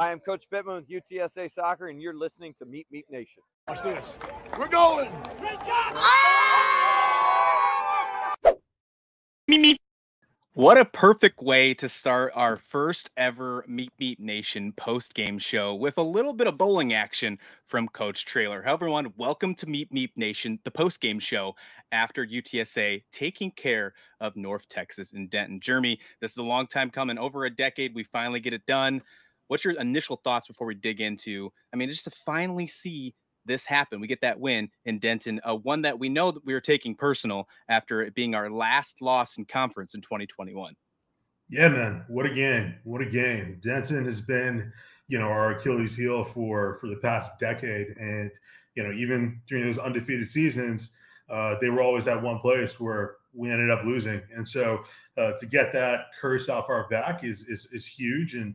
Hi, I'm Coach Pittman with UTSA Soccer, and you're listening to Meep Meep Nation. Watch this. We're going! Great job! Ah! Meep Meep. What a perfect way to start our first ever Meep Meep Nation post-game show with a little bit of bowling action from Coach Traylor. Hello, everyone. Welcome to Meep Meep Nation, the post-game show after UTSA taking care of North Texas in Denton. Jeremy, this is a long time coming. Over a decade, we finally get it done. What's your initial thoughts before we dig into, just to finally see this happen? We get that win in Denton, one that we know that we were taking personal after it being our last loss in conference in 2021. Yeah, man. What a game. What a game. Denton has been, our Achilles heel for the past decade. And, even during those undefeated seasons, they were always at one place where we ended up losing. And so to get that curse off our back is huge. And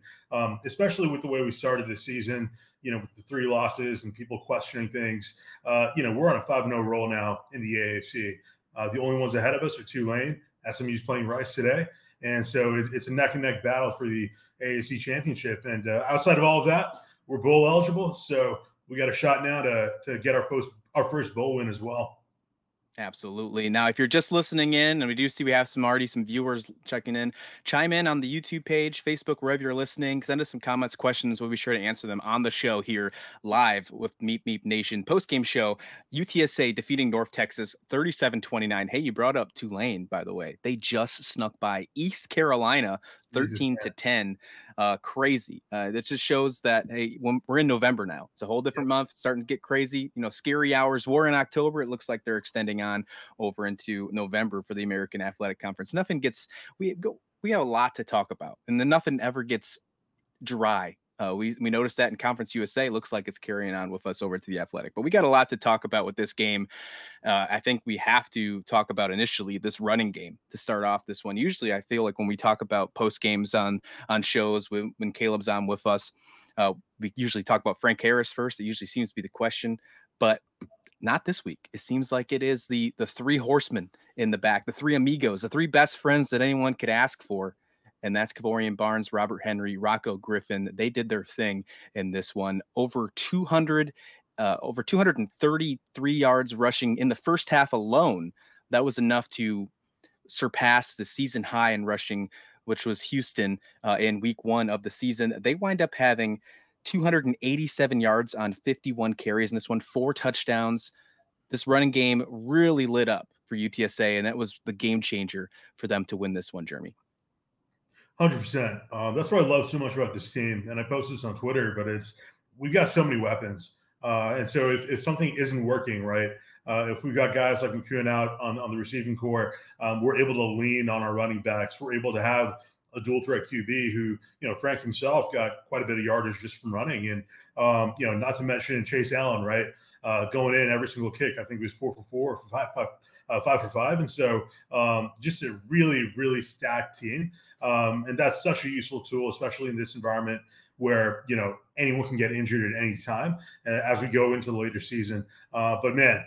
especially with the way we started this season, with the three losses and people questioning things, we're on a 5-0 roll now in the AAC. The only ones ahead of us are Tulane. SMU's playing Rice today. And so it's a neck and neck battle for the AAC championship. And outside of all of that, we're bowl eligible. So we got a shot now to get our first bowl win as well. Absolutely. Now, if you're just listening in, and we do see we have some viewers checking in, chime in on the YouTube page, Facebook, wherever you're listening. Send us some comments, questions. We'll be sure to answer them on the show here live with Meep Meep Nation post-game show. UTSA defeating North Texas 37-29. Hey, you brought up Tulane, by the way. They just snuck by East Carolina 13-10. Crazy. That just shows that, hey, when we're in November now, it's a whole different month, starting to get crazy, scary hours. We're in October. It looks like they're extending on over into November for the American Athletic Conference. We have a lot to talk about, and then nothing ever gets dry. We noticed that in Conference USA. Looks like it's carrying on with us over to the Athletic, but we got a lot to talk about with this game. I think we have to talk about initially this running game to start off this one. Usually I feel like when we talk about post games on shows, when Caleb's on with us, we usually talk about Frank Harris first. It usually seems to be the question, but not this week. It seems like it is the three horsemen in the back, the three amigos, the three best friends that anyone could ask for. And that's Kevorian Barnes, Robert Henry, Rocco Griffin. They did their thing in this one. Over 233 yards rushing in the first half alone. That was enough to surpass the season high in rushing, which was Houston in week one of the season. They wind up having 287 yards on 51 carries in this one, 4 touchdowns. This running game really lit up for UTSA, and that was the game changer for them to win this one, Jeremy. 100%. That's what I love so much about this team. And I post this on Twitter, but we've got so many weapons. And so if something isn't working, right, if we've got guys like McQueen out on the receiving core, we're able to lean on our running backs. We're able to have a dual threat QB who, Frank himself got quite a bit of yardage just from running. And, not to mention Chase Allen, right, going in every single kick. I think it was 4 for 4, 5 for 5. And so just a really, really stacked team. And that's such a useful tool, especially in this environment where, anyone can get injured at any time as we go into the later season. But, man,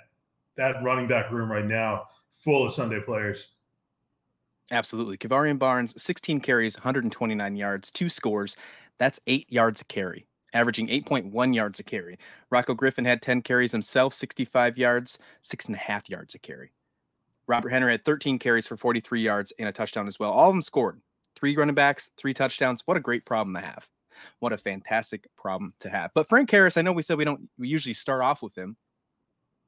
that running back room right now full of Sunday players. Absolutely. Kevorian Barnes, 16 carries, 129 yards, 2 scores. That's 8 yards a carry, averaging 8.1 yards a carry. Rocco Griffin had 10 carries himself, 65 yards, 6.5 yards a carry. Robert Henry had 13 carries for 43 yards and a touchdown as well. All of them scored. 3 running backs, 3 touchdowns. What a great problem to have. What a fantastic problem to have. But Frank Harris, I know we said we usually start off with him.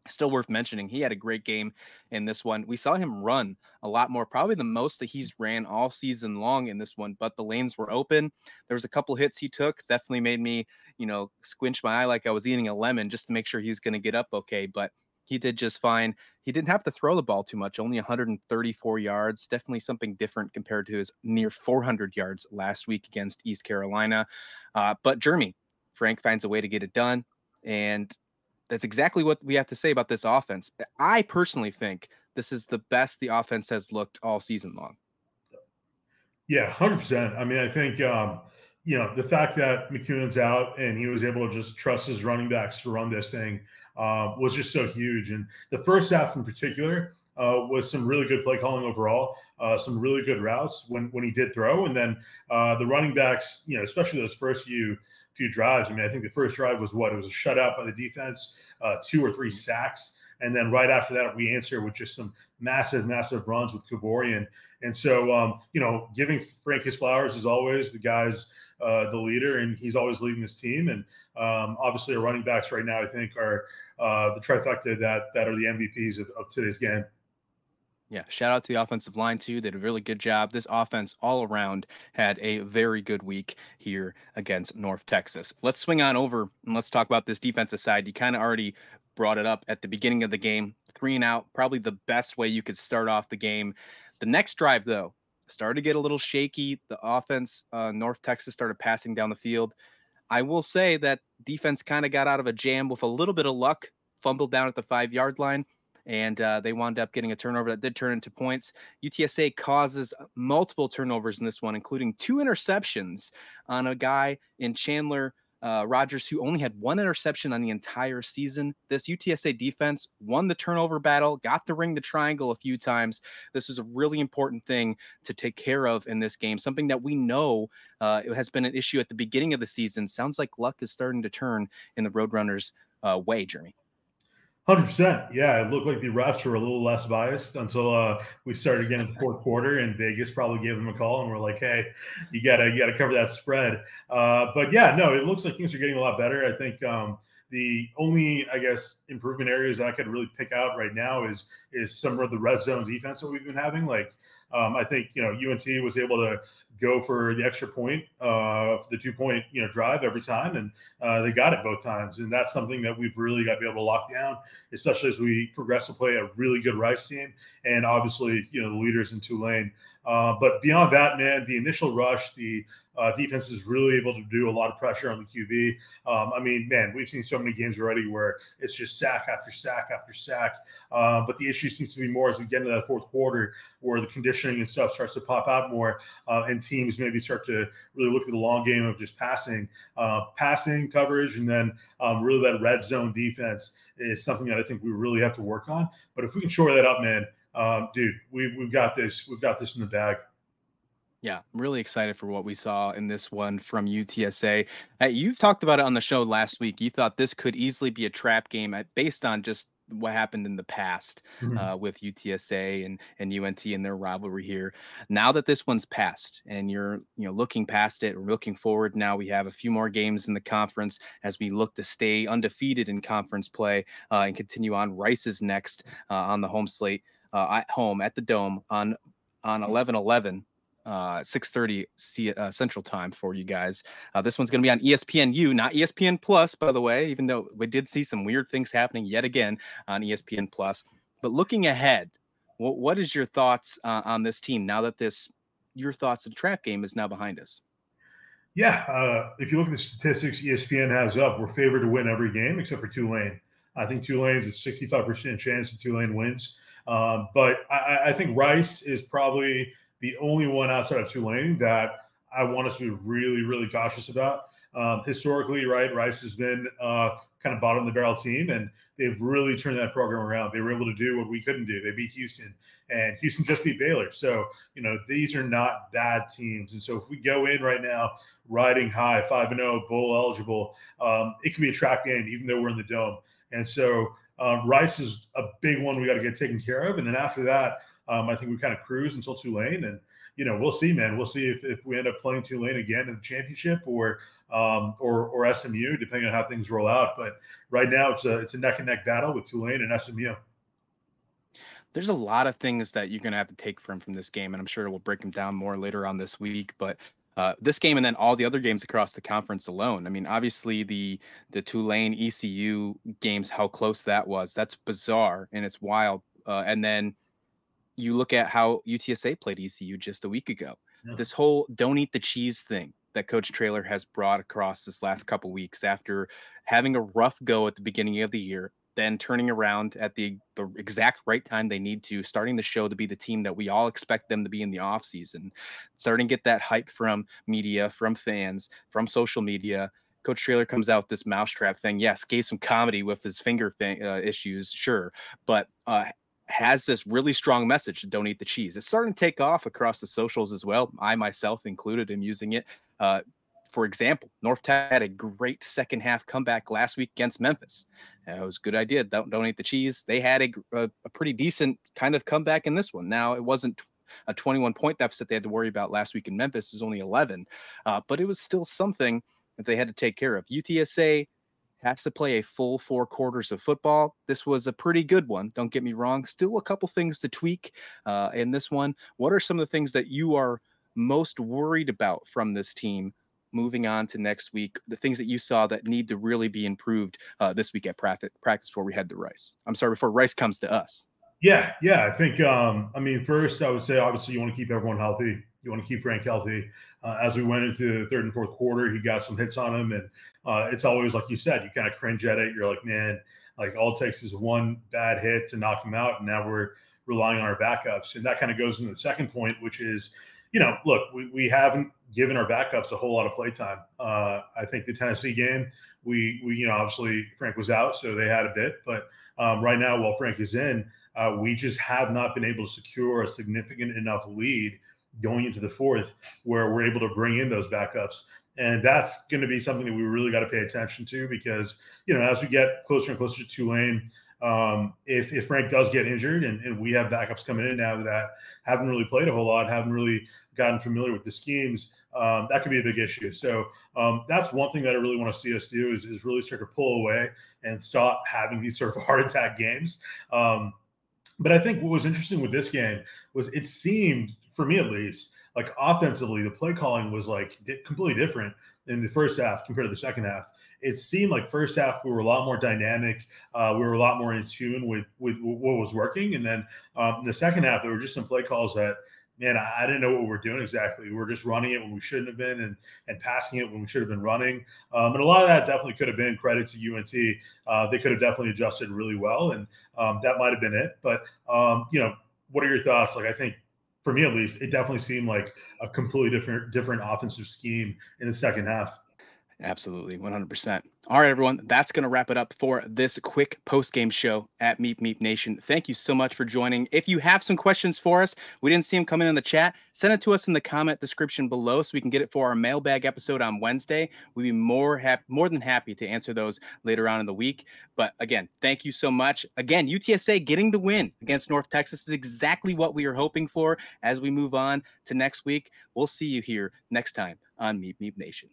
Still worth mentioning. He had a great game in this one. We saw him run a lot more, probably the most that he's ran all season long in this one, but the lanes were open. There was a couple hits he took. Definitely made me, squinch my eye like I was eating a lemon just to make sure he was going to get up okay. But he did just fine. He didn't have to throw the ball too much, only 134 yards. Definitely something different compared to his near 400 yards last week against East Carolina. But Jeremy, Frank finds a way to get it done. And that's exactly what we have to say about this offense. I personally think this is the best the offense has looked all season long. Yeah, 100%. I think, the fact that McCune's out and he was able to just trust his running backs to run this thing was just so huge. And the first half in particular, with some really good play calling overall, some really good routes when he did throw. And then the running backs, you know, especially those first few drives. I mean, I think the first drive was what? It was a shutout by the defense, 2 or 3 sacks. And then right after that, we answer with just some massive runs with Kevorian. And so, you know, giving Frank his flowers as always. The guy's the leader, and he's always leading his team. And obviously our running backs right now, I think, are the trifecta that are the MVPs of today's game. Yeah, shout out to the offensive line, too. They did a really good job. This offense all around had a very good week here against North Texas. Let's swing on over and let's talk about this defensive side. You kind of already brought it up at the beginning of the game. 3 and out, probably the best way you could start off the game. The next drive, though, started to get a little shaky. The offense, North Texas started passing down the field. I will say that defense kind of got out of a jam with a little bit of luck, fumbled down at the 5-yard line. And they wound up getting a turnover that did turn into points. UTSA causes multiple turnovers in this one, including 2 interceptions on a guy in Chandler Rodgers, who only had 1 interception on the entire season. This UTSA defense won the turnover battle, got to ring the triangle a few times. This is a really important thing to take care of in this game, something that we know it has been an issue at the beginning of the season. Sounds like luck is starting to turn in the Roadrunners' way, Jeremy. 100%. Yeah, it looked like the refs were a little less biased until we started again in the fourth quarter, and Vegas probably gave them a call, and we're like, hey, you gotta cover that spread. But yeah, no, it looks like things are getting a lot better. I think the only, I guess, improvement areas that I could really pick out right now is some of the red zone defense that we've been having. Like, I think, you know, UNT was able to go for the extra point, for the 2-point, you know, drive every time. And they got it both times. And that's something that we've really got to be able to lock down, especially as we progress to play a really good Rice team. And obviously, you know, the leaders in Tulane. But beyond that, man, the initial rush, the defense is really able to do a lot of pressure on the QB. I mean, man, we've seen so many games already where it's just sack after sack after sack. But the issue seems to be more as we get into that fourth quarter where the conditioning and stuff starts to pop out more and teams maybe start to really look at the long game of just passing coverage. And then really that red zone defense is something that I think we really have to work on. But if we can shore that up, man, dude, we've got this. We've got this in the bag. Yeah, I'm really excited for what we saw in this one from UTSA. You've talked about it on the show last week. You thought this could easily be a trap game based on just what happened in the past with UTSA and UNT and their rivalry here. Now that this one's passed and you're, you know, looking past it, we're looking forward. Now we have a few more games in the conference as we look to stay undefeated in conference play and continue on. Rice is next on the home slate at home at the Dome on 11/11. 6:30 Central Time for you guys. This one's going to be on ESPN U, not ESPN Plus, by the way, even though we did see some weird things happening yet again on ESPN Plus. But looking ahead, what is your thoughts on this team now that your thoughts of the trap game is now behind us? Yeah, if you look at the statistics ESPN has up, we're favored to win every game except for Tulane. I think Tulane's a 65% chance that Tulane wins. But I think Rice is probably the only one outside of Tulane that I want us to be really, really cautious about. Historically, right, Rice has been kind of bottom of the barrel team, and they've really turned that program around. They were able to do what we couldn't do. They beat Houston, and Houston just beat Baylor. So, you know, these are not bad teams. And so if we go in right now riding high, 5-0, bowl eligible, it could be a trap game even though we're in the Dome. And so Rice is a big one we got to get taken care of. And then after that, I think we kind of cruise until Tulane, and, you know, we'll see, man. We'll see if we end up playing Tulane again in the championship or SMU, depending on how things roll out. But right now it's a neck-and-neck battle with Tulane and SMU. There's a lot of things that you're going to have to take from this game, and I'm sure we'll break them down more later on this week. But this game and then all the other games across the conference alone. I mean, obviously the Tulane ECU games, how close that was. That's bizarre, and it's wild. And then you look at how UTSA played ECU just a week ago. Yeah. This whole don't eat the cheese thing that Coach Traylor has brought across this last couple weeks after having a rough go at the beginning of the year, then turning around at the exact right time they need to, starting the show to be the team that we all expect them to be in the offseason, starting to get that hype from media, from fans, from social media. Coach Traylor comes out with this mousetrap thing. Yes, gave some comedy with his finger issues, sure. But has this really strong message, don't eat the cheese. It's starting to take off across the socials as well. I myself included am using it. For example, North Texas had a great second half comeback last week against Memphis. It was a good idea. Don't eat the cheese. They had a pretty decent kind of comeback in this one. Now, it wasn't a 21-point deficit they had to worry about last week in Memphis. It was only 11, but it was still something that they had to take care of. UTSA has to play a full 4 quarters of football. This was a pretty good one. Don't get me wrong. Still a couple things to tweak in this one. What are some of the things that you are most worried about from this team moving on to next week, the things that you saw that need to really be improved this week at practice before we head to Rice? I'm sorry, before Rice comes to us. Yeah. I think, first I would say, obviously you want to keep everyone healthy. You want to keep Frank healthy. As we went into the third and fourth quarter, he got some hits on him. And it's always, like you said, you kind of cringe at it. You're like, man, like all it takes is one bad hit to knock him out. And now we're relying on our backups. And that kind of goes into the second point, which is, look, we haven't given our backups a whole lot of playtime. I think the Tennessee game, we obviously Frank was out, so they had a bit. But right now, while Frank is in, we just have not been able to secure a significant enough lead going into the fourth where we're able to bring in those backups. And that's going to be something that we really got to pay attention to because, as we get closer and closer to Tulane, if Frank does get injured and we have backups coming in now that haven't really played a whole lot, haven't really gotten familiar with the schemes, that could be a big issue. So that's one thing that I really want to see us do is really start to pull away and stop having these sort of heart attack games. But I think what was interesting with this game was it seemed, for me at least, like offensively, the play calling was like completely different in the first half compared to the second half. It seemed like first half we were a lot more dynamic. We were a lot more in tune with what was working. And then in the second half, there were just some play calls that, man, I didn't know what we were doing exactly. We were just running it when we shouldn't have been and passing it when we should have been running. And a lot of that definitely could have been credit to UNT. They could have definitely adjusted really well, and that might have been it. But, what are your thoughts? Like, I think, for me at least, it definitely seemed like a completely different offensive scheme in the second half. Absolutely, 100%. All right, everyone, that's going to wrap it up for this quick post-game show at Meep Meep Nation. Thank you so much for joining. If you have some questions for us, we didn't see them come in the chat, send it to us in the comment description below so we can get it for our mailbag episode on Wednesday. We'd be more than happy to answer those later on in the week. But again, thank you so much. Again, UTSA getting the win against North Texas is exactly what we are hoping for as we move on to next week. We'll see you here next time on Meep Meep Nation.